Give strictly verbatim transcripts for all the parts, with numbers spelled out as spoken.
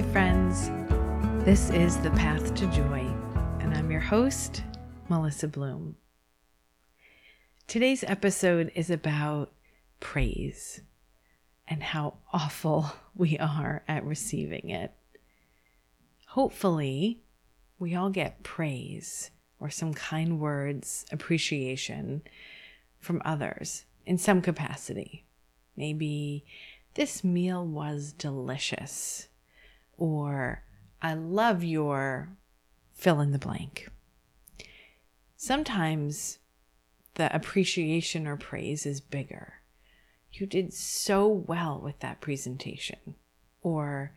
Hi friends, this is The Path to Joy, and I'm your host, Melissa Bloom. Today's episode is about praise and how awful we are at receiving it. Hopefully, we all get praise or some kind words, appreciation from others in some capacity. Maybe this meal was delicious, or I love your fill in the blank. Sometimes the appreciation or praise is bigger. You did so well with that presentation, or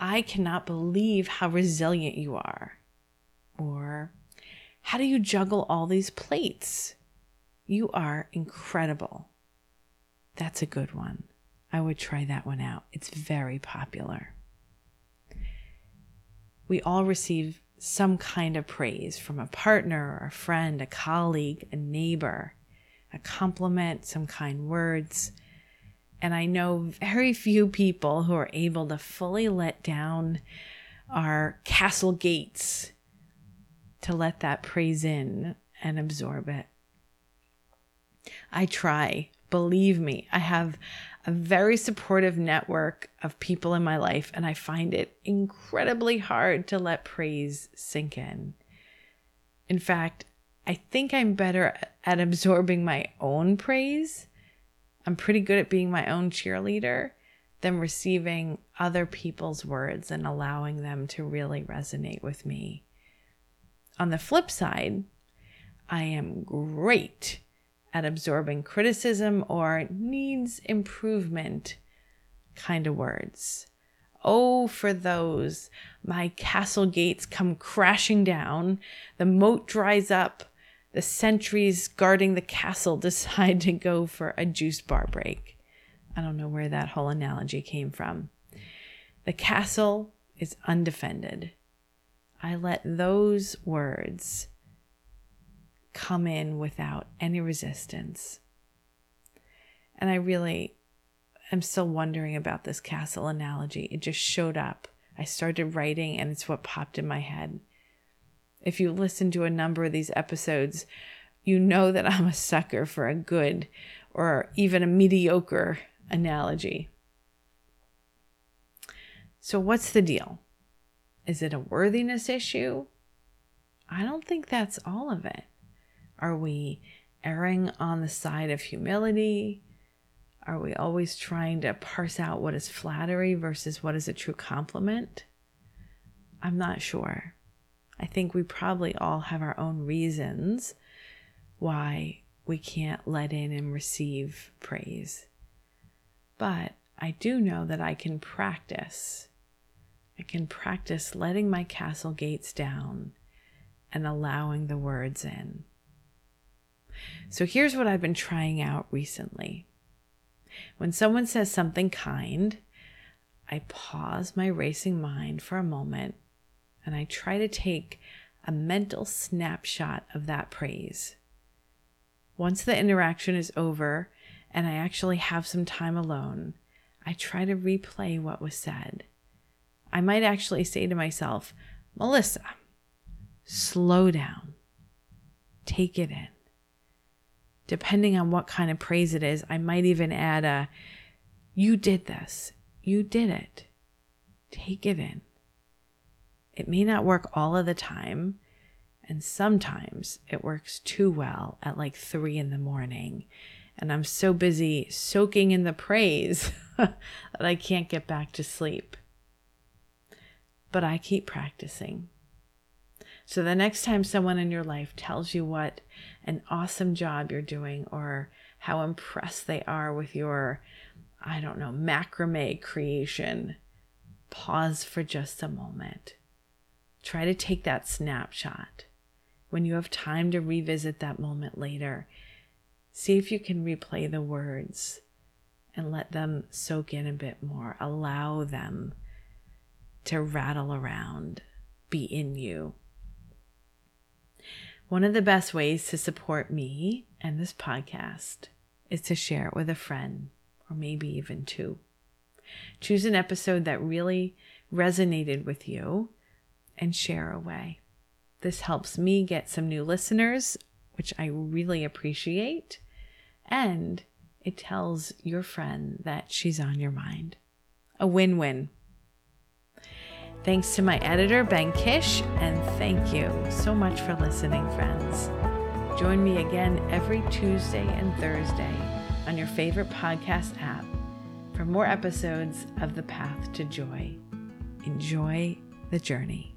I cannot believe how resilient you are, or how do you juggle all these plates? You are incredible. That's a good one. I would try that one out. It's very popular. We all receive some kind of praise from a partner or a friend, a colleague, a neighbor, a compliment, some kind words. And I know very few people who are able to fully let down our castle gates to let that praise in and absorb it. I try. Believe me, I have a very supportive network of people in my life, and I find it incredibly hard to let praise sink in. In fact, I think I'm better at absorbing my own praise. I'm pretty good at being my own cheerleader than receiving other people's words and allowing them to really resonate with me. On the flip side, I am great at absorbing criticism or needs improvement kind of words. Oh, for those, my castle gates come crashing down, the moat dries up, the sentries guarding the castle decide to go for a juice bar break. I don't know where that whole analogy came from. The castle is undefended. I let those words come in without any resistance. And I really am still wondering about this castle analogy. It just showed up. I started writing and it's what popped in my head. If you listen to a number of these episodes, you know that I'm a sucker for a good or even a mediocre analogy. So what's the deal? Is it a worthiness issue? I don't think that's all of it. Are we erring on the side of humility? Are we always trying to parse out what is flattery versus what is a true compliment? I'm not sure. I think we probably all have our own reasons why we can't let in and receive praise. But I do know that I can practice. I can practice letting my castle gates down and allowing the words in. So here's what I've been trying out recently. When someone says something kind, I pause my racing mind for a moment and I try to take a mental snapshot of that praise. Once the interaction is over and I actually have some time alone, I try to replay what was said. I might actually say to myself, Melissa, slow down, take it in. Depending on what kind of praise it is, I might even add a, you did this, you did it, take it in. It may not work all of the time, and sometimes it works too well at like three in the morning, and I'm so busy soaking in the praise that I can't get back to sleep. But I keep practicing. So the next time someone in your life tells you what an awesome job you're doing or how impressed they are with your, I don't know, macrame creation, pause for just a moment. Try to take that snapshot. When you have time to revisit that moment later, see if you can replay the words and let them soak in a bit more. Allow them to rattle around, be in you. One of the best ways to support me and this podcast is to share it with a friend, or maybe even two. Choose an episode that really resonated with you and share away. This helps me get some new listeners, which I really appreciate. And it tells your friend that she's on your mind. A win-win. Thanks to my editor, Ben Kish, and thank you so much for listening, friends. Join me again every Tuesday and Thursday on your favorite podcast app for more episodes of The Path to Joy. Enjoy the journey.